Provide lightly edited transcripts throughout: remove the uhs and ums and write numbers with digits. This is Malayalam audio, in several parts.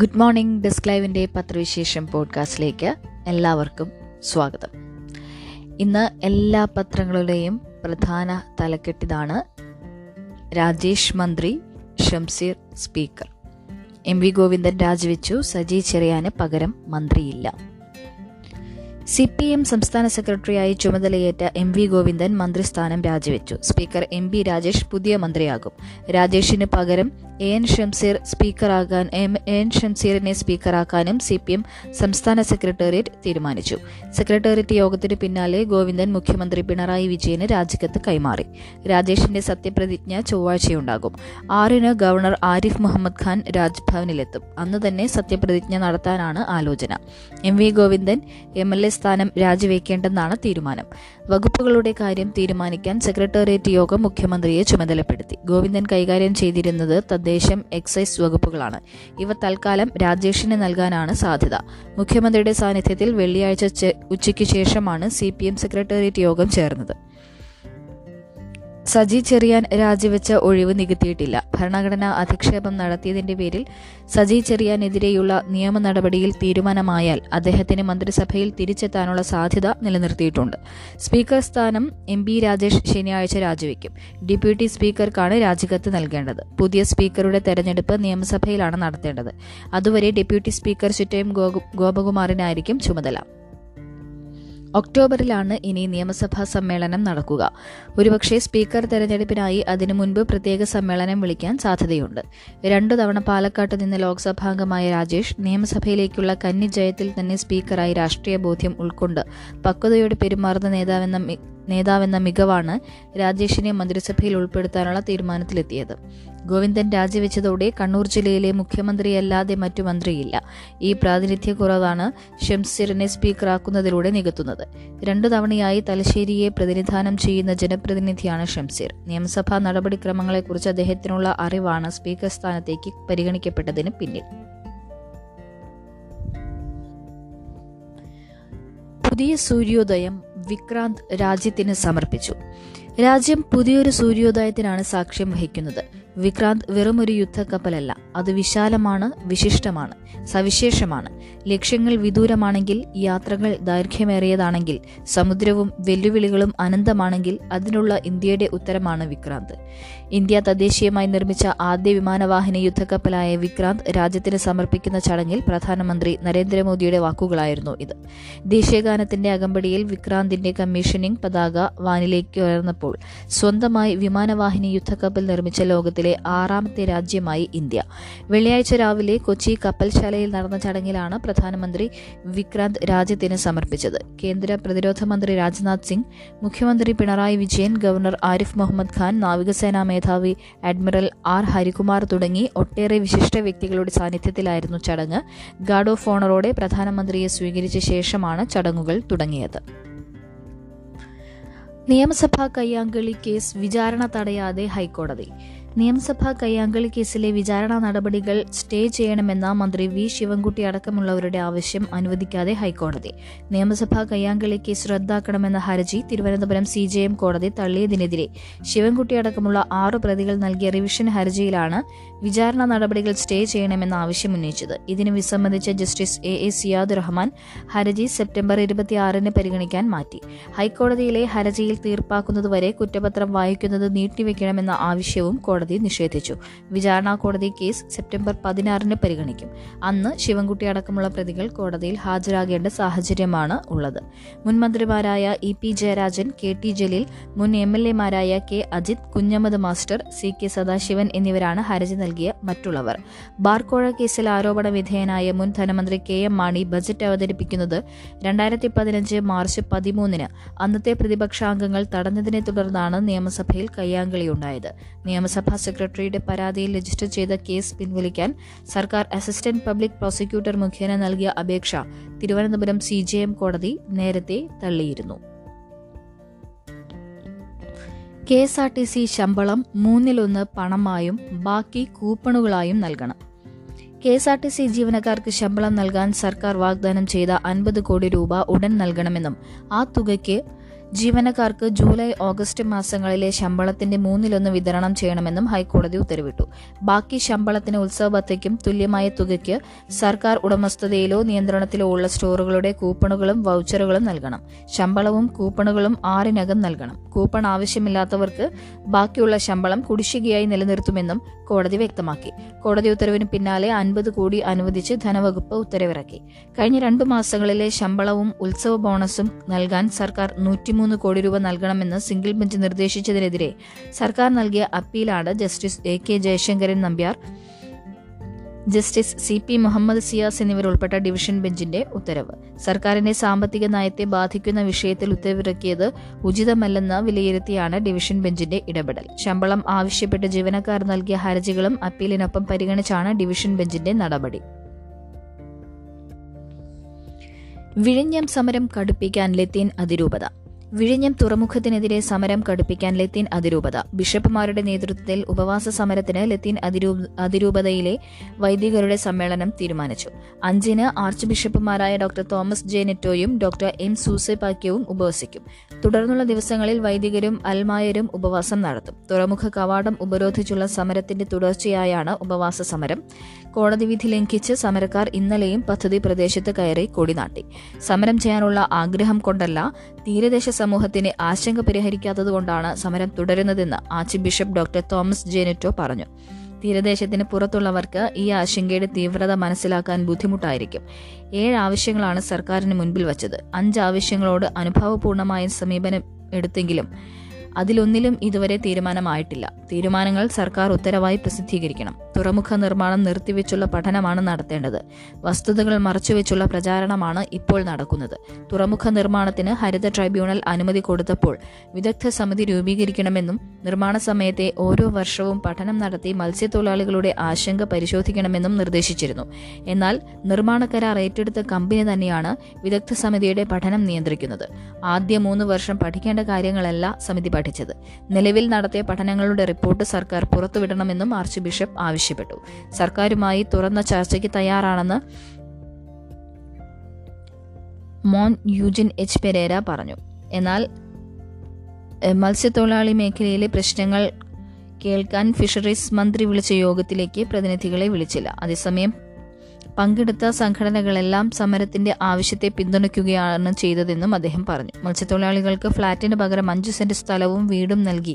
Good morning. ഡെസ്ക് ലൈവിൻ്റെ പത്രവിശേഷം പോഡ്കാസ്റ്റിലേക്ക് എല്ലാവർക്കും സ്വാഗതം. ഇന്ന് എല്ലാ പത്രങ്ങളുടെയും പ്രധാന തലക്കെട്ടിതാണ് രാജേഷ് മന്ത്രി, Shamseer speaker, M V Govindan രാജിവെച്ചു, സജി ചെറിയാന് പകരം മന്ത്രിയില്ല. CPM സംസ്ഥാന സെക്രട്ടറിയായി ചുമതലയേറ്റ എം വി ഗോവിന്ദൻ മന്ത്രിസ്ഥാനം രാജിവെച്ചു. സ്പീക്കർ MB രാജേഷ് പുതിയ മന്ത്രിയാകും. രാജേഷിന് പകരം എൻ ഷംസീറിനെ സ്പീക്കറാക്കാനും CPM സംസ്ഥാന സെക്രട്ടേറിയറ്റ് തീരുമാനിച്ചു. സെക്രട്ടേറിയറ്റ് യോഗത്തിന് പിന്നാലെ ഗോവിന്ദൻ മുഖ്യമന്ത്രി പിണറായി വിജയന് രാജിക്കത്ത് കൈമാറി. രാജേഷിന്റെ സത്യപ്രതിജ്ഞ ചൊവ്വാഴ്ചയുണ്ടാകും. 6-ന് ഗവർണർ ആരിഫ് മുഹമ്മദ് ഖാൻ രാജ്ഭവനിലെത്തും. അന്ന് തന്നെ സത്യപ്രതിജ്ഞ നടത്താനാണ് ആലോചന. എം വി ഗോവിന്ദൻ MLA സ്ഥാനം രാജിവെക്കേണ്ടെന്നാണ് തീരുമാനം. വകുപ്പുകളുടെ കാര്യം തീരുമാനിക്കാൻ സെക്രട്ടേറിയറ്റ് യോഗം മുഖ്യമന്ത്രിയെ ചുമതലപ്പെടുത്തി. ഗോവിന്ദൻ കൈകാര്യം ചെയ്തിരുന്നത് തദ്ദേശം, എക്സൈസ് വകുപ്പുകളാണ്. ഇവ തൽക്കാലം രാജേഷിന് നൽകാനാണ് സാധ്യത. മുഖ്യമന്ത്രിയുടെ സാന്നിധ്യത്തിൽ വെള്ളിയാഴ്ച ഉച്ചയ്ക്ക് ശേഷമാണ് CPM സെക്രട്ടേറിയറ്റ് യോഗം ചേർന്നത്. സജി ചെറിയാൻ രാജിവെച്ച ഒഴിവ് നികത്തിയിട്ടില്ല. ഭരണഘടനാ അധിക്ഷേപം നടത്തിയതിന്റെ പേരിൽ സജി ചെറിയാനെതിരെയുള്ള നിയമ നടപടിയിൽ തീരുമാനമായാൽ അദ്ദേഹത്തിന് മന്ത്രിസഭയിൽ തിരിച്ചെത്താനുള്ള സാധ്യത നിലനിർത്തിയിട്ടുണ്ട്. സ്പീക്കർ സ്ഥാനം MB രാജേഷ് ശനിയാഴ്ച രാജിവെക്കും. ഡെപ്യൂട്ടി സ്പീക്കർക്കാണ് രാജിക്കത്ത് നൽകേണ്ടത്. പുതിയ സ്പീക്കറുടെ തെരഞ്ഞെടുപ്പ് നിയമസഭയിലാണ് നടത്തേണ്ടത്. അതുവരെ ഡെപ്യൂട്ടി സ്പീക്കർ ചിറ്റയം ഗോപകുമാറിനായിരിക്കും ചുമതല. ഒക്ടോബറിലാണ് ഇനി നിയമസഭാ സമ്മേളനം നടക്കുക. ഒരുപക്ഷെ സ്പീക്കർ തെരഞ്ഞെടുപ്പിനായി അതിനു മുൻപ് പ്രത്യേക സമ്മേളനം വിളിക്കാൻ സാധ്യതയുണ്ട്. 2 തവണ പാലക്കാട്ട് നിന്ന് ലോക്സഭാംഗമായ രാജേഷ് നിയമസഭയിലേക്കുള്ള കന്നിജയത്തിൽ തന്നെ സ്പീക്കറായി രാഷ്ട്രീയ ബോധ്യം ഉൾക്കൊണ്ട് പക്വതയോടെ പെരുമാറുന്ന നേതാവെന്ന മികവാണ് രാജേഷിനെ മന്ത്രിസഭയിൽ ഉൾപ്പെടുത്താനുള്ള തീരുമാനത്തിലെത്തിയത്. ഗോവിന്ദൻ രാജിവെച്ചതോടെ കണ്ണൂർ ജില്ലയിലെ മുഖ്യമന്ത്രിയല്ലാതെ മറ്റു മന്ത്രിയില്ല. ഈ പ്രാതിനിധ്യ കുറവാണ് ഷംസീറിനെ സ്പീക്കറാക്കുന്നതിലൂടെ നികത്തുന്നത്. 2 തവണയായി തലശ്ശേരിയെ പ്രതിനിധാനം ചെയ്യുന്ന ജനപ്രതിനിധിയാണ് ഷംസീർ. നിയമസഭാ നടപടിക്രമങ്ങളെക്കുറിച്ച് അദ്ദേഹത്തിനുള്ള അറിവാണ് സ്പീക്കർ സ്ഥാനത്തേക്ക് പരിഗണിക്കപ്പെട്ടതിന് പിന്നിൽ. പുതിയ സൂര്യോദയം വിക്രാന്ത് രാജ്യത്തിന് സമർപ്പിച്ചു. രാജ്യം പുതിയൊരു സൂര്യോദയത്തിനാണ് സാക്ഷ്യം വഹിക്കുന്നത്. വിക്രാന്ത് വെറുമൊരു യുദ്ധക്കപ്പലല്ല. അത് വിശാലമാണ്, വിശിഷ്ടമാണ്, സവിശേഷമാണ്. ലക്ഷ്യങ്ങൾ വിദൂരമാണെങ്കിൽ, യാത്രകൾ ദൈർഘ്യമേറിയതാണെങ്കിൽ, സമുദ്രവും വെല്ലുവിളികളും അനന്തമാണെങ്കിൽ അതിനുള്ള ഇന്ത്യയുടെ ഉത്തരമാണ് വിക്രാന്ത്. ഇന്ത്യ തദ്ദേശീയമായി നിർമ്മിച്ച ആദ്യ വിമാനവാഹിന യുദ്ധക്കപ്പലായ വിക്രാന്ത് രാജ്യത്തിന് സമർപ്പിക്കുന്ന ചടങ്ങിൽ പ്രധാനമന്ത്രി നരേന്ദ്രമോദിയുടെ വാക്കുകളായിരുന്നു ഇത്. ദേശീയഗാനത്തിന്റെ അകമ്പടിയിൽ വിക്രാന്തിന്റെ കമ്മീഷനിംഗ് പതാക വാനിലേക്ക് ഉയർന്നപ്പോൾ സ്വന്തമായി വിമാനവാഹിനി യുദ്ധക്കപ്പൽ നിർമ്മിച്ച ലോകത്തിലെ 6ാമത്തെ രാജ്യമായി ഇന്ത്യ. വെള്ളിയാഴ്ച രാവിലെ കൊച്ചി കപ്പൽശാലയിൽ നടന്ന ചടങ്ങിലാണ് പ്രധാനമന്ത്രി വിക്രാന്ത് രാജ്യത്തിന് സമർപ്പിച്ചത്. കേന്ദ്ര പ്രതിരോധ മന്ത്രി രാജ്നാഥ് സിംഗ്, മുഖ്യമന്ത്രി പിണറായി വിജയൻ, ഗവർണർ ആരിഫ് മുഹമ്മദ് ഖാൻ, നാവികസേനാ മേധാവി അഡ്മിറൽ ആർ ഹരികുമാർ തുടങ്ങി ഒട്ടേറെ വിശിഷ്ട വ്യക്തികളുടെ സാന്നിധ്യത്തിലായിരുന്നു ചടങ്ങ്. ഗാർഡ് ഓഫ് ഓണറോടെ പ്രധാനമന്ത്രിയെ സ്വീകരിച്ച ശേഷമാണ് ചടങ്ങുകൾ തുടങ്ങിയത്. നിയമസഭാ കയ്യാങ്കളി കേസ് വിചാരണ തടയാതെ ഹൈക്കോടതി. നിയമസഭാ കയ്യാങ്കളി കേസിലെ വിചാരണ നടപടികൾ സ്റ്റേ ചെയ്യണമെന്ന മന്ത്രി V ശിവൻകുട്ടി അടക്കമുള്ളവരുടെ ആവശ്യം അനുവദിക്കാതെ ഹൈക്കോടതി. നിയമസഭാ കയ്യാങ്കളി കേസ് റദ്ദാക്കണമെന്ന ഹർജി തിരുവനന്തപുരം CJM കോടതി തള്ളിയതിനെതിരെ ശിവൻകുട്ടി അടക്കമുള്ള 6 പ്രതികൾ നൽകിയ റിവിഷൻ ഹർജിയിലാണ് വിചാരണ നടപടികൾ സ്റ്റേ ചെയ്യണമെന്ന ആവശ്യം ഉന്നയിച്ചത്. ഇതിന് വിസമ്മതിച്ച ജസ്റ്റിസ് AS സിയാദ് റഹ്മാൻ ഹർജി സെപ്റ്റംബർ 26-ന് പരിഗണിക്കാൻ മാറ്റി. ഹൈക്കോടതിയിലെ ഹർജിയിൽ തീർപ്പാക്കുന്നതുവരെ കുറ്റപത്രം വായിക്കുന്നത് നീട്ടിവെക്കണമെന്ന ആവശ്യവും കോടതി നിഷേധിച്ചു. വിചാരണ കോടതി കേസ് സെപ്റ്റംബർ 16-ന് പരിഗണിക്കും. അന്ന് ശിവൻകുട്ടി അടക്കമുള്ള പ്രതികൾ കോടതിയിൽ ഹാജരാകേണ്ട സാഹചര്യമാണ് ഉള്ളത്. മുൻ മന്ത്രിമാരായ EP ജയരാജൻ, KT ജലീൽ, മുൻ MLA മാരായ K Ajith, Kunhammad master, CK Sadasivan എന്നിവരാണ് ഹർജി നൽകിയ മറ്റുള്ളവർ. ബാർക്കോഴ കേസിൽ ആരോപണ വിധേയനായ മുൻ ധനമന്ത്രി KM മാണി ബജറ്റ് അവതരിപ്പിക്കുന്നത് 2015 മാർച്ച് 13-ന് അന്നത്തെ പ്രതിപക്ഷാംഗങ്ങൾ തടഞ്ഞതിനെ തുടർന്നാണ് നിയമസഭയിൽ കയ്യാങ്കളിയുണ്ടായത്. നിയമസഭ സെക്രട്ടറിയുടെ പരാതിയിൽ രജിസ്റ്റർ ചെയ്ത കേസ് പിൻവലിക്കാൻ സർക്കാർ അസിസ്റ്റന്റ് പബ്ലിക് പ്രോസിക്യൂട്ടർ മുഖേന നൽകിയ അപേക്ഷ തിരുവനന്തപുരം CJM കോടതി നേരത്തെ തള്ളിയിരുന്നു. KSRTC ശമ്പളം 3/1 പണമായും ബാക്കി കൂപ്പണുകളായും നൽകണം. KSRTC ജീവനക്കാർക്ക് ശമ്പളം നൽകാൻ സർക്കാർ വാഗ്ദാനം ചെയ്ത 50 കോടി രൂപ ഉടൻ നൽകണമെന്നും ആ തുകയ്ക്ക് ജീവനക്കാർക്ക് ജൂലൈ ഓഗസ്റ്റ് മാസങ്ങളിലെ ശമ്പളത്തിന്റെ 1/3 വിതരണം ചെയ്യണമെന്നും ഹൈക്കോടതി ഉത്തരവിട്ടു. ബാക്കി ശമ്പളത്തിന് ഉത്സവ ഭത്തയ്ക്കും തുല്യമായ തുകയ്ക്ക് സർക്കാർ ഉടമസ്ഥതയിലോ നിയന്ത്രണത്തിലോ ഉള്ള സ്റ്റോറുകളുടെ കൂപ്പണുകളും വൗച്ചറുകളും നൽകണം. ശമ്പളവും കൂപ്പണുകളും 6 മാസത്തിനകം നൽകണം. കൂപ്പൺ ആവശ്യമില്ലാത്തവർക്ക് ബാക്കിയുള്ള ശമ്പളം കുടിശ്ശികയായി നിലനിർത്തുമെന്നും കോടതി വ്യക്തമാക്കി. കോടതി ഉത്തരവിന് പിന്നാലെ 50 കോടി അനുവദിച്ച് ധനവകുപ്പ് ഉത്തരവിറക്കി. കഴിഞ്ഞ 2 മാസങ്ങളിലെ ശമ്പളവും ഉത്സവ ബോണസും നൽകാൻ സർക്കാർ 103 കോടി രൂപ നൽകണമെന്ന് സിംഗിൾ ബെഞ്ച് നിർദ്ദേശിച്ചതിനെതിരെ സർക്കാർ നൽകിയ അപ്പീലാണ് justice A K Jayasankaran Nambiar, justice C P Muhammad Siyas എന്നിവരുൾപ്പെട്ട ഡിവിഷൻ ബെഞ്ചിന്റെ ഉത്തരവ്. സർക്കാരിന്റെ സാമ്പത്തിക നയത്തെ ബാധിക്കുന്ന വിഷയത്തിൽ ഉത്തരവിറക്കിയത് ഉചിതമല്ലെന്ന് വിലയിരുത്തിയാണ് ഡിവിഷൻ ബെഞ്ചിന്റെ ഇടപെടൽ. ശമ്പളം ആവശ്യപ്പെട്ട് ജീവനക്കാർ നൽകിയ ഹർജികളും അപ്പീലിനൊപ്പം പരിഗണിച്ചാണ് ഡിവിഷൻ ബെഞ്ചിന്റെ നടപടി. വിഴിഞ്ഞം സമരം കടുപ്പിക്കാൻ ലത്തീൻ അതിരൂപത. വിഴിഞ്ഞം തുറമുഖത്തിനെതിരെ സമരം കടുപ്പിക്കാൻ ലത്തീൻ അതിരൂപത. ബിഷപ്പുമാരുടെ നേതൃത്വത്തിൽ ഉപവാസ സമരത്തിന് ലത്തീൻ അതിരൂപതയിലെ വൈദികരുടെ സമ്മേളനം തീരുമാനിച്ചു. 5-ന് ആർച്ച് ബിഷപ്പുമാരായ ഡോക്ടർ തോമസ് ജെനെറ്റോയും ഡോക്ടർ എം സൂസെപാക്യവും ഉപവസിക്കും. തുടർന്നുള്ള ദിവസങ്ങളിൽ വൈദികരും അൽമായരും ഉപവാസം നടത്തും. തുറമുഖ കവാടം ഉപരോധിച്ചുള്ള സമരത്തിന്റെ തുടർച്ചയായാണ് ഉപവാസ സമരം. കോടതി വിധി ലംഘിച്ച് സമരക്കാർ ഇന്നലെയും പദ്ധതി പ്രദേശത്ത് കയറി കൊടിനാട്ടി. സമരം ചെയ്യാനുള്ള ആഗ്രഹം കൊണ്ടല്ല, തീരദേശ സമൂഹത്തിന് ആശങ്ക പരിഹരിക്കാത്തതുകൊണ്ടാണ് സമരം തുടരുന്നതെന്ന് archbishop doctor Thomas J Netto പറഞ്ഞു. തീരദേശത്തിന് പുറത്തുള്ളവർക്ക് ഈ ആശങ്കയുടെ തീവ്രത മനസ്സിലാക്കാൻ ബുദ്ധിമുട്ടായിരിക്കും. 7 ആവശ്യങ്ങളാണ് സർക്കാരിന് മുൻപിൽ വച്ചത്. 5 ആവശ്യങ്ങളോട് അനുഭാവപൂർണമായ സമീപനം എടുത്തെങ്കിലും അതിലൊന്നിലും ഇതുവരെ തീരുമാനമായിട്ടില്ല. തീരുമാനങ്ങൾ സർക്കാർ ഉത്തരവായി പ്രസിദ്ധീകരിക്കണം. തുറമുഖ നിർമ്മാണം നിർത്തിവെച്ചുള്ള പഠനമാണ് നടത്തേണ്ടത്. വസ്തുതകൾ മറച്ചുവെച്ചുള്ള പ്രചാരണമാണ് ഇപ്പോൾ നടക്കുന്നത്. തുറമുഖ നിർമ്മാണത്തിന് ഹരിത ട്രൈബ്യൂണൽ അനുമതി കൊടുത്തപ്പോൾ വിദഗ്ധ സമിതി രൂപീകരിക്കണമെന്നും നിർമ്മാണ സമയത്തെ ഓരോ വർഷവും പഠനം നടത്തി മത്സ്യത്തൊഴിലാളികളുടെ ആശങ്ക പരിശോധിക്കണമെന്നും നിർദ്ദേശിച്ചിരുന്നു. എന്നാൽ നിർമ്മാണ കരാർ ഏറ്റെടുത്ത കമ്പനി തന്നെയാണ് വിദഗ്ധ സമിതിയുടെ പഠനം നിയന്ത്രിക്കുന്നത്. ആദ്യ 3 വർഷം പഠിക്കേണ്ട കാര്യങ്ങളല്ല സമിതി പഠിച്ചത്. നിലവിൽ നടത്തിയ പഠനങ്ങളുടെ റിപ്പോർട്ട് സർക്കാർ പുറത്തുവിടണമെന്നും ആർച്ച് ബിഷപ്പ് ആവശ്യപ്പെട്ടു. സർക്കാരുമായി തുറന്ന ചർച്ചയ്ക്ക് തയ്യാറാണെന്ന് മോൻ യൂജിൻ എച്ച് പെരേര പറഞ്ഞു. എന്നാൽ മത്സ്യത്തൊഴിലാളി മേഖലയിലെ പ്രശ്നങ്ങൾ കേൾക്കാൻ ഫിഷറീസ് മന്ത്രി വിളിച്ച യോഗത്തിലേക്ക് പ്രതിനിധികളെ വിളിച്ചില്ല. അതേസമയം പങ്കെടുത്ത സംഘടനകളെല്ലാം സമരത്തിന്റെ ആവശ്യത്തെ പിന്തുണയ്ക്കുകയാണ് ചെയ്തതെന്നും അദ്ദേഹം പറഞ്ഞു. മത്സ്യത്തൊഴിലാളികൾക്ക് ഫ്ളാറ്റിന് പകരം 5 സെന്റ് സ്ഥലവും വീടും നൽകി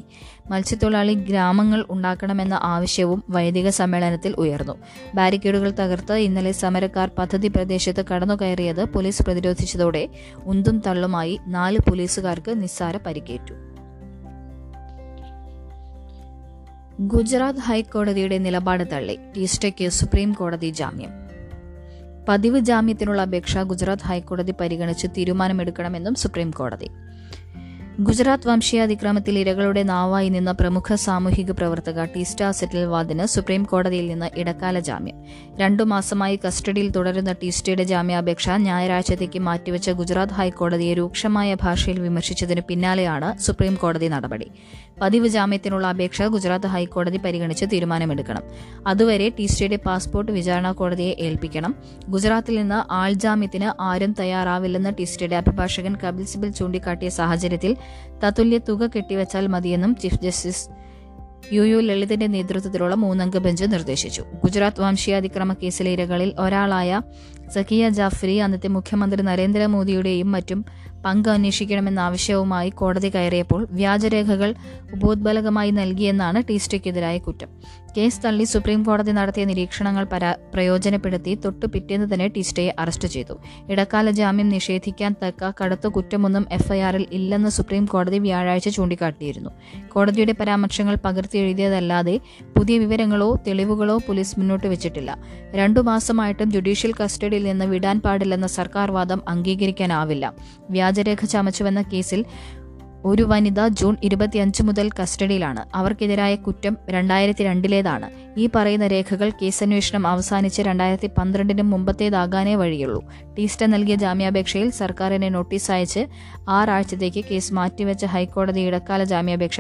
മത്സ്യത്തൊഴിലാളി ഗ്രാമങ്ങൾ ഉണ്ടാക്കണമെന്ന ആവശ്യവും വൈദിക സമ്മേളനത്തിൽ ഉയർന്നു. ബാരിക്കേഡുകൾ തകർത്ത് ഇന്നലെ സമരക്കാർ പദ്ധതി പ്രദേശത്ത് കടന്നുകയറിയത് പോലീസ് പ്രതിരോധിച്ചതോടെ ഉന്തും തള്ളുമായി 4 പോലീസുകാർക്ക് നിസ്സാര പരിക്കേറ്റു. ഗുജറാത്ത് ഹൈക്കോടതിയുടെ നിലപാട് തള്ളി. ടീസ്റ്റയ്ക്ക് സുപ്രീം കോടതി ജാമ്യം. പതിവ് ജാമ്യത്തിനുള്ള അപേക്ഷ ഗുജറാത്ത് ഹൈക്കോടതി പരിഗണിച്ച് തീരുമാനമെടുക്കണമെന്നും സുപ്രീം കോടതി. ഗുജറാത്ത് വംശീയാതിക്രമത്തിൽ ഇരകളുടെ നാവായി നിന്ന പ്രമുഖ സാമൂഹിക പ്രവർത്തക ടീസ്റ്റ സെറ്റൽവാദിന് സുപ്രീം കോടതിയിൽ നിന്ന് ഇടക്കാല ജാമ്യം. 2 മാസമായി കസ്റ്റഡിയിൽ തുടരുന്ന ടീസ്റ്റയുടെ ജാമ്യാപേക്ഷ ഞായറാഴ്ചത്തേക്ക് മാറ്റിവെച്ച ഗുജറാത്ത് ഹൈക്കോടതിയെ രൂക്ഷമായ ഭാഷയിൽ വിമർശിച്ചതിന് പിന്നാലെയാണ് സുപ്രീം കോടതി നടപടി. പതിവ് ജാമ്യത്തിനുള്ള അപേക്ഷ ഗുജറാത്ത് ഹൈക്കോടതി പരിഗണിച്ച് തീരുമാനമെടുക്കണം. അതുവരെ ടീസ്റ്റയുടെ പാസ്പോർട്ട് വിചാരണ കോടതിയെ ഏൽപ്പിക്കണം. ഗുജറാത്തിൽ നിന്ന് ആൾജാമ്യത്തിന് ആരും തയ്യാറാവില്ലെന്ന് ടീസ്റ്റയുടെ അഭിഭാഷകൻ കപിൽ സിബൽ ചൂണ്ടിക്കാട്ടിയ സാഹചര്യത്തിൽ തത്തുല്യ തുക കെട്ടിവെച്ചാൽ മതിയെന്നും ചീഫ് ജസ്റ്റിസ് യു ലളിതിന്റെ നേതൃത്വത്തിലുള്ള 3-അംഗ ബെഞ്ച് നിർദ്ദേശിച്ചു. ഗുജറാത്ത് വംശീയാതിക്രമ കേസിലെ ഇരകളിൽ ഒരാളായ സക്കിയ ജാഫ്രി അന്നത്തെ മുഖ്യമന്ത്രി നരേന്ദ്രമോദിയുടെയും മറ്റും പങ്ക് അന്വേഷിക്കണമെന്ന ആവശ്യവുമായി കോടതി കയറിയപ്പോൾ വ്യാജരേഖകൾ ഉപോദ്ബലകമായി നൽകിയെന്നാണ് ടീസ്റ്റയ്ക്കെതിരായ കുറ്റം. കേസ് തള്ളി സുപ്രീം കോടതി നടത്തിയ നിരീക്ഷണങ്ങൾ പ്രയോജനപ്പെടുത്തി തൊട്ടുപിറ്റേന്ന് തന്നെ ടീസ്റ്റയെ അറസ്റ്റ് ചെയ്തു. ഇടക്കാല ജാമ്യം നിഷേധിക്കാൻ തക്ക കടുത്ത കുറ്റമൊന്നും എഫ്ഐആറിൽ ഇല്ലെന്ന് സുപ്രീം കോടതി വ്യാഴാഴ്ച ചൂണ്ടിക്കാട്ടിയിരുന്നു. കോടതിയുടെ പരാമർശങ്ങൾ പകർത്തി എഴുതിയതല്ലാതെ പുതിയ വിവരങ്ങളോ തെളിവുകളോ പോലീസ് മുന്നോട്ട് വെച്ചിട്ടില്ല. 2 മാസമായിട്ടും ജുഡീഷ്യൽ കസ്റ്റഡിയിൽ നിന്ന് വിടാൻ പാടില്ലെന്ന സർക്കാർ വാദം അംഗീകരിക്കാനാവില്ല. വ്യാജരേഖ ചമച്ചുവെന്ന കേസിൽ ഒരു വനിത ജൂൺ 25 മുതൽ കസ്റ്റഡിയിലാണ്. അവർക്കെതിരായ കുറ്റം 2002-ലേതാണ്. ഈ പറയുന്ന രേഖകൾ കേസന്വേഷണം അവസാനിച്ച് 2012 മുമ്പത്തേതാകാനേ വഴിയുള്ളൂ. ടീസ്റ്റ നൽകിയ ജാമ്യാപേക്ഷയിൽ സർക്കാരിനെ നോട്ടീസ് അയച്ച് 6 ആഴ്ചത്തേക്ക് കേസ് മാറ്റിവെച്ച ഹൈക്കോടതി ഇടക്കാല ജാമ്യാപേക്ഷ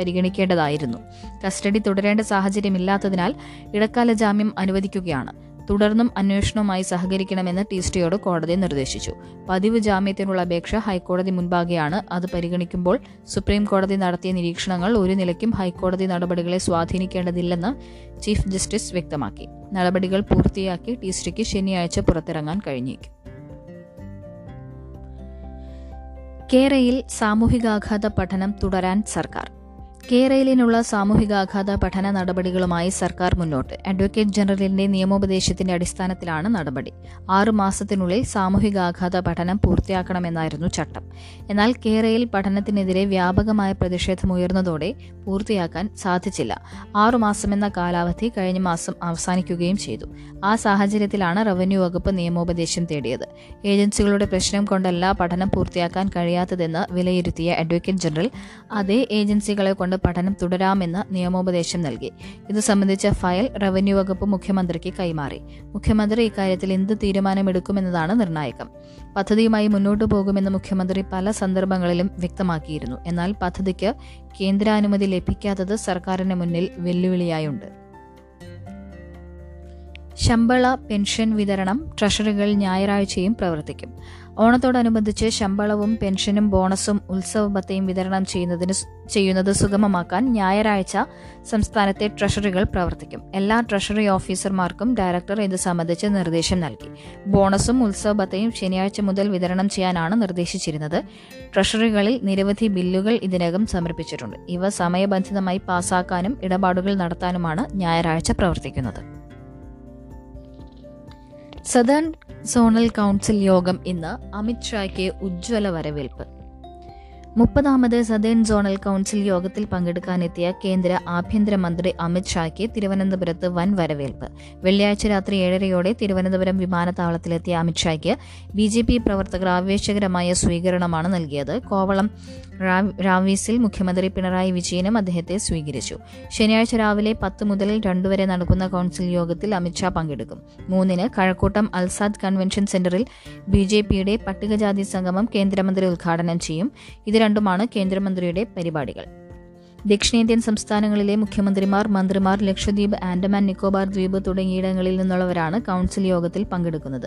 പരിഗണിക്കേണ്ടതായിരുന്നു. കസ്റ്റഡി തുടരേണ്ട സാഹചര്യമില്ലാത്തതിനാൽ ഇടക്കാല ജാമ്യം അനുവദിക്കുകയാണ്. തുടർന്നും അന്വേഷണവുമായി സഹകരിക്കണമെന്ന് ടീസ്റ്റയോട് കോടതി നിർദ്ദേശിച്ചു. പതിവ് ജാമ്യത്തിനുള്ള അപേക്ഷ ഹൈക്കോടതി മുൻപാകെയാണ്. അത് പരിഗണിക്കുമ്പോൾ സുപ്രീം കോടതി നടത്തിയ നിരീക്ഷണങ്ങൾ ഒരു നിലയ്ക്കും ഹൈക്കോടതി നടപടികളെ സ്വാധീനിക്കേണ്ടതില്ലെന്ന് ചീഫ് ജസ്റ്റിസ് വ്യക്തമാക്കി. നടപടികൾ പൂർത്തിയാക്കി ടീസ്റ്റയ്ക്ക് ശനിയാഴ്ച പുറത്തിറങ്ങാൻ കഴിഞ്ഞേക്കും. കേരയിൽ സാമൂഹികാഘാത പഠനം തുടരാൻ സർക്കാർ. കേരളിനുള്ള സാമൂഹികാഘാത പഠന നടപടികളുമായി സർക്കാർ മുന്നോട്ട്. അഡ്വക്കേറ്റ് ജനറലിന്റെ നിയമോപദേശത്തിന്റെ അടിസ്ഥാനത്തിലാണ് നടപടി. 6 മാസത്തിനുള്ളിൽ സാമൂഹികാഘാത പഠനം പൂർത്തിയാക്കണമെന്നായിരുന്നു ചട്ടം. എന്നാൽ കേരയിൽ പഠനത്തിനെതിരെ വ്യാപകമായ പ്രതിഷേധമുയർന്നതോടെ പൂർത്തിയാക്കാൻ സാധിച്ചില്ല. 6 മാസമെന്ന കാലാവധി കഴിഞ്ഞ മാസം അവസാനിക്കുകയും ചെയ്തു. ആ സാഹചര്യത്തിലാണ് റവന്യൂ വകുപ്പ് നിയമോപദേശം തേടിയത്. ഏജൻസികളുടെ പ്രശ്നം കൊണ്ടല്ല പഠനം പൂർത്തിയാക്കാൻ കഴിയാത്തതെന്ന് വിലയിരുത്തിയ അഡ്വക്കേറ്റ് ജനറൽ അതേ ഏജൻസികളെ പഠനം തുടരാമെന്ന് നിയമോപദേശം നൽകി. ഇത് സംബന്ധിച്ച ഫയൽ റവന്യൂ വകുപ്പ് മുഖ്യമന്ത്രിക്ക് കൈമാറി. മുഖ്യമന്ത്രി ഇക്കാര്യത്തിൽ എന്ത് തീരുമാനമെടുക്കുമെന്നതാണ് നിർണായകം. പദ്ധതിയുമായി മുന്നോട്ടു പോകുമെന്ന് മുഖ്യമന്ത്രി പല സന്ദർഭങ്ങളിലും വ്യക്തമാക്കിയിരുന്നു. എന്നാൽ പദ്ധതിക്ക് കേന്ദ്രാനുമതി ലഭിക്കാത്തത് സർക്കാരിന് മുന്നിൽ വെല്ലുവിളിയായുണ്ട്. ശമ്പള പെൻഷൻ വിതരണം ട്രഷറികൾ ഞായറാഴ്ചയും പ്രവർത്തിക്കും. ഓണത്തോടനുബന്ധിച്ച് ശമ്പളവും പെൻഷനും ബോണസും ഉത്സവ ഭത്തയും വിതരണം ചെയ്യുന്നത് സുഗമമാക്കാൻ ഞായറാഴ്ച സംസ്ഥാനത്തെ ട്രഷറികൾ പ്രവർത്തിക്കും. എല്ലാ ട്രഷറി ഓഫീസർമാർക്കും ഡയറക്ടർ ഇത് സംബന്ധിച്ച് നിർദ്ദേശം നൽകി. ബോണസും ഉത്സവ ഭത്തയും ശനിയാഴ്ച മുതൽ വിതരണം ചെയ്യാനാണ് നിർദ്ദേശിച്ചിരുന്നത്. ട്രഷറികളിൽ നിരവധി ബില്ലുകൾ ഇതിനകം സമർപ്പിച്ചിട്ടുണ്ട്. ഇവ സമയബന്ധിതമായി പാസാക്കാനും ഇടപാടുകൾ നടത്താനുമാണ് ഞായറാഴ്ച പ്രവർത്തിക്കുന്നത്. സദേൺ സോണൽ കൗൺസിൽ യോഗം ഇന്ന്. അമിത് ഷായ്ക്ക് ഉജ്ജ്വല വരവേൽപ്പ്. 30ാമത് സദേൺ സോണൽ കൗൺസിൽ യോഗത്തിൽ പങ്കെടുക്കാനെത്തിയ കേന്ദ്ര ആഭ്യന്തരമന്ത്രി അമിത് ഷായ്ക്ക് തിരുവനന്തപുരത്ത് വൻ വരവേൽപ്പ്. വെള്ളിയാഴ്ച രാത്രി 7:30 തിരുവനന്തപുരം വിമാനത്താവളത്തിലെത്തിയ അമിത് ഷായ്ക്ക് BJP പ്രവർത്തകർ ആവേശകരമായ സ്വീകരണമാണ് നൽകിയത്. കോവളം റാവീസിൽ മുഖ്യമന്ത്രി പിണറായി വിജയനും അദ്ദേഹത്തെ സ്വീകരിച്ചു. ശനിയാഴ്ച രാവിലെ 10 മുതൽ 2 വരെ നടക്കുന്ന കൗൺസിൽ യോഗത്തിൽ അമിത്ഷാ പങ്കെടുക്കും. 3-ന് കഴക്കൂട്ടം അൽസാദ് കൺവെൻഷൻ സെന്ററിൽ BJPയുടെ പട്ടികജാതി സംഗമം കേന്ദ്രമന്ത്രി ഉദ്ഘാടനം ചെയ്യും. ഇത് രണ്ടുമാണ് കേന്ദ്രമന്ത്രിയുടെ പരിപാടികൾ. ദക്ഷിണേന്ത്യൻ സംസ്ഥാനങ്ങളിലെ മുഖ്യമന്ത്രിമാർ, മന്ത്രിമാർ, ലക്ഷദ്വീപ്, ആൻഡമാൻ നിക്കോബാർ ദ്വീപ് തുടങ്ങിയിടങ്ങളിൽ നിന്നുള്ളവരാണ് കൗൺസിൽ യോഗത്തിൽ പങ്കെടുക്കുന്നത്.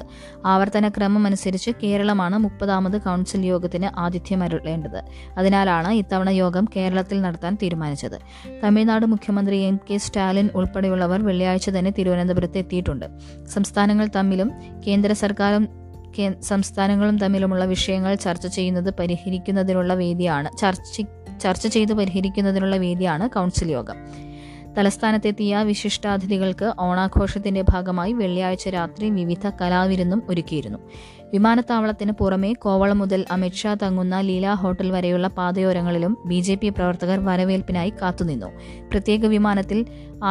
ആവർത്തന ക്രമം അനുസരിച്ച് കേരളമാണ് 30ാമത് കൗൺസിൽ യോഗത്തിന് ആതിഥ്യമരുളേണ്ടത്. അതിനാലാണ് ഇത്തവണ യോഗം കേരളത്തിൽ നടത്താൻ തീരുമാനിച്ചത്. തമിഴ്നാട് മുഖ്യമന്ത്രി M K സ്റ്റാലിൻ ഉൾപ്പെടെയുള്ളവർ വെള്ളിയാഴ്ച തന്നെ തിരുവനന്തപുരത്ത് എത്തിയിട്ടുണ്ട്. സംസ്ഥാനങ്ങൾ തമ്മിലും കേന്ദ്ര സർക്കാരും സംസ്ഥാനങ്ങളും തമ്മിലുമുള്ള വിഷയങ്ങൾ ചർച്ച ചെയ്ത് പരിഹരിക്കുന്നതിനുള്ള വേദിയാണ് കൗൺസിൽ യോഗം. തലസ്ഥാനത്തെത്തിയ വിശിഷ്ടാതിഥികൾക്ക് ഓണാഘോഷത്തിന്റെ ഭാഗമായി വെള്ളിയാഴ്ച രാത്രി വിവിധ കലാവിരുന്നും ഒരുക്കിയിരുന്നു. വിമാനത്താവളത്തിന് പുറമെ കോവളം മുതൽ അമിത്ഷാ തങ്ങുന്ന ലീല ഹോട്ടൽ വരെയുള്ള പാതയോരങ്ങളിലും BJP പ്രവർത്തകർ വരവേൽപ്പിനായി കാത്തുനിന്നു. പ്രത്യേക വിമാനത്തിൽ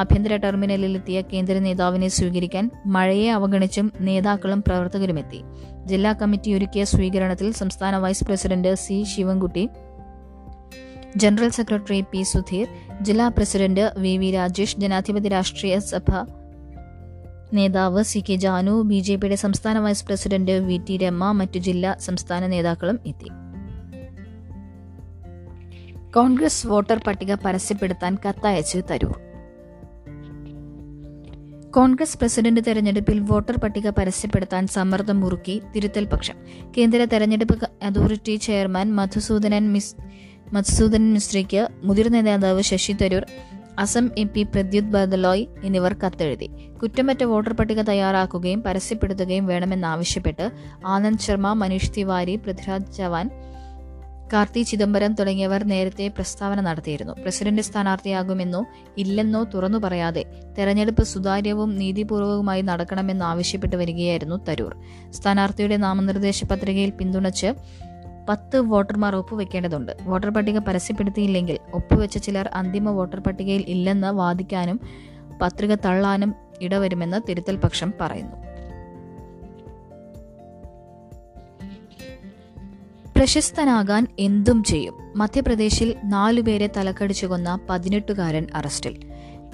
ആഭ്യന്തര ടെർമിനലിലെത്തിയ കേന്ദ്ര നേതാവിനെ സ്വീകരിക്കാൻ മഴയെ അവഗണിച്ചും നേതാക്കളും പ്രവർത്തകരുമെത്തി. ജില്ലാ കമ്മിറ്റി ഒരുക്കിയ സ്വീകരണത്തിൽ സംസ്ഥാന vice president C Sivankutty, general secretary P Sudheer, ജില്ലാ പ്രസിഡന്റ് V രാജേഷ്, ജനാധിപത്യ രാഷ്ട്രീയ സഭ നേതാവ് C ജാനു, BJPയുടെ സംസ്ഥാന വൈസ് പ്രസിഡന്റ് V രമ, മറ്റു ജില്ലാ സംസ്ഥാന നേതാക്കളും എത്തി. കോൺഗ്രസ് വോട്ടർ പട്ടിക പരസ്യപ്പെടുത്താൻ കത്തയച്ചു തരൂർ. കോൺഗ്രസ് പ്രസിഡന്റ് തെരഞ്ഞെടുപ്പിൽ വോട്ടർ പട്ടിക പരസ്യപ്പെടുത്താൻ സമ്മർദ്ദം മുറുക്കി തിരുത്തൽ പക്ഷം. കേന്ദ്ര തെരഞ്ഞെടുപ്പ് അതോറിറ്റി ചെയർമാൻ മധുസൂദനൻ മിശ്രയ്ക്ക് മുതിർന്ന നേതാവ് ശശി തരൂർ, അസം MP പ്രദ്യുത് ബദലോയ് എന്നിവർ കത്തെഴുതി. കുറ്റമറ്റ വോട്ടർ പട്ടിക തയ്യാറാക്കുകയും പരസ്യപ്പെടുത്തുകയും വേണമെന്നാവശ്യപ്പെട്ട് ആനന്ദ് ശർമ്മ, മനീഷ് തിവാരി, പൃഥ്വിരാജ് ചവാൻ, കാർത്തി ചിദംബരം തുടങ്ങിയവർ നേരത്തെ പ്രസ്താവന നടത്തിയിരുന്നു. പ്രസിഡന്റ് സ്ഥാനാർത്ഥിയാകുമെന്നോ ഇല്ലെന്നോ തുറന്നു പറയാതെ തെരഞ്ഞെടുപ്പ് സുതാര്യവും നീതിപൂർവകവുമായി നടക്കണമെന്നാവശ്യപ്പെട്ട് വരികയായിരുന്നു തരൂർ. സ്ഥാനാർത്ഥിയുടെ നാമനിർദ്ദേശ പത്രികയിൽ പിന്തുണച്ച് 10 വോട്ടർമാർ ഒപ്പുവെക്കേണ്ടതുണ്ട്. വോട്ടർ പട്ടിക പരസ്യപ്പെടുത്തിയില്ലെങ്കിൽ ഒപ്പുവെച്ച ചിലർ അന്തിമ വോട്ടർ പട്ടികയിൽ ഇല്ലെന്ന് വാദിക്കാനും പത്രിക തള്ളാനും ഇടവരുമെന്ന് തിരുത്തൽ പക്ഷം പറയുന്നു. പ്രശസ്തനാകാൻ എന്തും ചെയ്യും. മധ്യപ്രദേശിൽ 4 പേരെ തലക്കടിച്ചു കൊന്ന 18-കാരൻ അറസ്റ്റിൽ.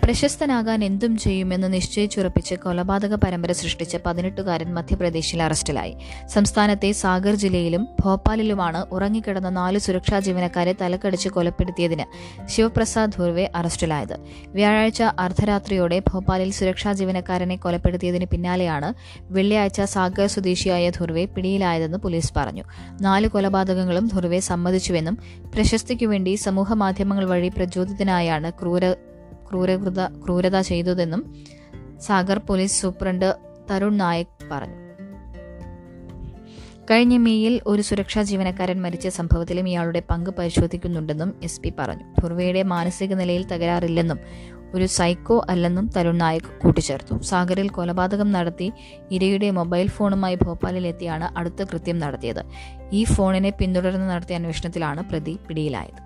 പ്രശസ്തനാകാൻ എന്തും ചെയ്യുമെന്ന് നിശ്ചയിച്ചുറപ്പിച്ച് കൊലപാതക പരമ്പര സൃഷ്ടിച്ച 18-കാരൻ മധ്യപ്രദേശിൽ അറസ്റ്റിലായി. സംസ്ഥാനത്തെ സാഗർ ജില്ലയിലും ഭോപ്പാലിലുമാണ് ഉറങ്ങിക്കിടന്ന 4 സുരക്ഷാ ജീവനക്കാരെ തലക്കടിച്ച് കൊലപ്പെടുത്തിയതിന് ശിവപ്രസാദ് ധുർവെ അറസ്റ്റിലായത്. വ്യാഴാഴ്ച അർദ്ധരാത്രിയോടെ ഭോപ്പാലിൽ സുരക്ഷാ ജീവനക്കാരനെ കൊലപ്പെടുത്തിയതിന് പിന്നാലെയാണ് വെള്ളിയാഴ്ച സാഗർ സ്വദേശിയായ ധുർവെ പിടിയിലായതെന്ന് പോലീസ് പറഞ്ഞു. 4 കൊലപാതകങ്ങളും ധുർവെ സമ്മതിച്ചുവെന്നും പ്രശസ്തിക്കുവേണ്ടി സമൂഹമാധ്യമങ്ങൾ വഴി പ്രചോദിതനായാണ് ക്രൂരത ചെയ്തതെന്നും സാഗർ പോലീസ് സൂപ്രണ്ട് തരുൺ നായക് പറഞ്ഞു. കഴിഞ്ഞ മെയ്യിൽ ഒരു സുരക്ഷാ ജീവനക്കാരൻ മരിച്ച സംഭവത്തിലും ഇയാളുടെ പങ്ക് പരിശോധിക്കുന്നുണ്ടെന്നും SP പറഞ്ഞു. ധുർവയുടെ മാനസിക നിലയിൽ തകരാറില്ലെന്നും ഒരു സൈക്കോ അല്ലെന്നും തരുൺ നായക് കൂട്ടിച്ചേർത്തു. സാഗറിൽ കൊലപാതകം നടത്തി ഇരയുടെ മൊബൈൽ ഫോണുമായി ഭോപ്പാലിലെത്തിയാണ് അടുത്ത കൃത്യം നടത്തിയത്. ഈ ഫോണിനെ പിന്തുടർന്ന് നടത്തിയ അന്വേഷണത്തിലാണ് പ്രതി പിടിയിലായത്.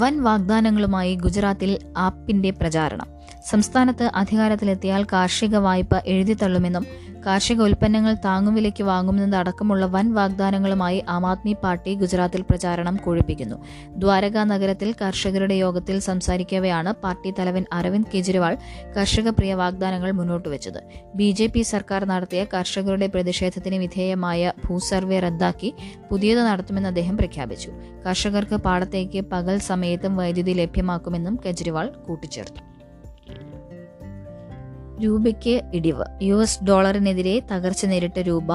വൻ വാഗ്ദാനങ്ങളുമായി ഗുജറാത്തിൽ ആപ്പിന്റെ പ്രചാരണം. സംസ്ഥാനത്ത് അധികാരത്തിലെത്തിയാൽ കാർഷിക വായ്പ എഴുതിത്തള്ളുമെന്നും കാർഷിക ഉൽപ്പന്നങ്ങൾ താങ്ങുവിലയ്ക്ക് വാങ്ങുമെന്നതടക്കമുള്ള വൻ വാഗ്ദാനങ്ങളുമായി ആം ആദ്മി പാർട്ടി ഗുജറാത്തിൽ പ്രചാരണം കൊഴുപ്പിക്കുന്നു. ദ്വാരക നഗരത്തിൽ കർഷകരുടെ യോഗത്തിൽ സംസാരിക്കവെയാണ് പാർട്ടി തലവൻ അരവിന്ദ് കെജ്രിവാൾ കർഷക പ്രിയ വാഗ്ദാനങ്ങൾ മുന്നോട്ട് വെച്ചത്. BJP സർക്കാർ നടത്തിയ കർഷകരുടെ പ്രതിഷേധത്തിന് വിധേയമായ ഭൂസർവേ റദ്ദാക്കി പുതിയത് നടത്തുമെന്ന് അദ്ദേഹം പ്രഖ്യാപിച്ചു. കർഷകർക്ക് പാടത്തേക്ക് പകൽ സമയത്തും വൈദ്യുതി ലഭ്യമാക്കുമെന്നും കെജ്രിവാൾ കൂട്ടിച്ചേർത്തു. രൂപയ്ക്ക് ഇടിവ്. $ഡോളറിനെതിരെ തകർച്ച നേരിട്ട രൂപ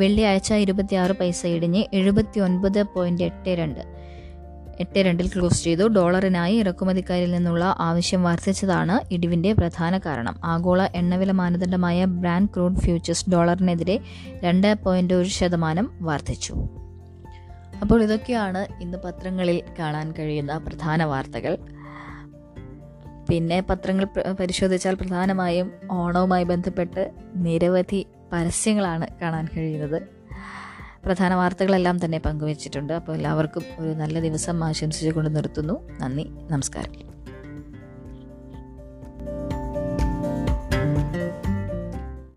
വെള്ളിയാഴ്ച 26 പൈസ ഇടിഞ്ഞ് 79.82 ക്ലോസ് ചെയ്തു. ഡോളറിനായി ഇറക്കുമതിക്കാരിൽ നിന്നുള്ള ആവശ്യം വർദ്ധിച്ചതാണ് ഇടിവിന്റെ പ്രധാന കാരണം. ആഗോള എണ്ണവില മാനദണ്ഡമായ ബ്രാൻഡ് ക്രൂഡ് ഫ്യൂച്ചേഴ്സ് ഡോളറിനെതിരെ 2.1% വർദ്ധിച്ചു. അപ്പോൾ ഇതൊക്കെയാണ് ഇന്ന് പത്രങ്ങളിൽ കാണാൻ കഴിയുന്ന പ്രധാന വാർത്തകൾ. പിന്നെ പത്രങ്ങൾ പരിശോധിച്ചാൽ പ്രധാനമായും ഓണവുമായി ബന്ധപ്പെട്ട് നിരവധി പരസ്യങ്ങളാണ് കാണാൻ കഴിയുന്നത്. പ്രധാന വാർത്തകളെല്ലാം തന്നെ പങ്കുവച്ചിട്ടുണ്ട്. അപ്പോൾ എല്ലാവർക്കും ഒരു നല്ല ദിവസം ആശംസിച്ചുകൊണ്ട് നിർത്തുന്നു. നന്ദി, നമസ്കാരം.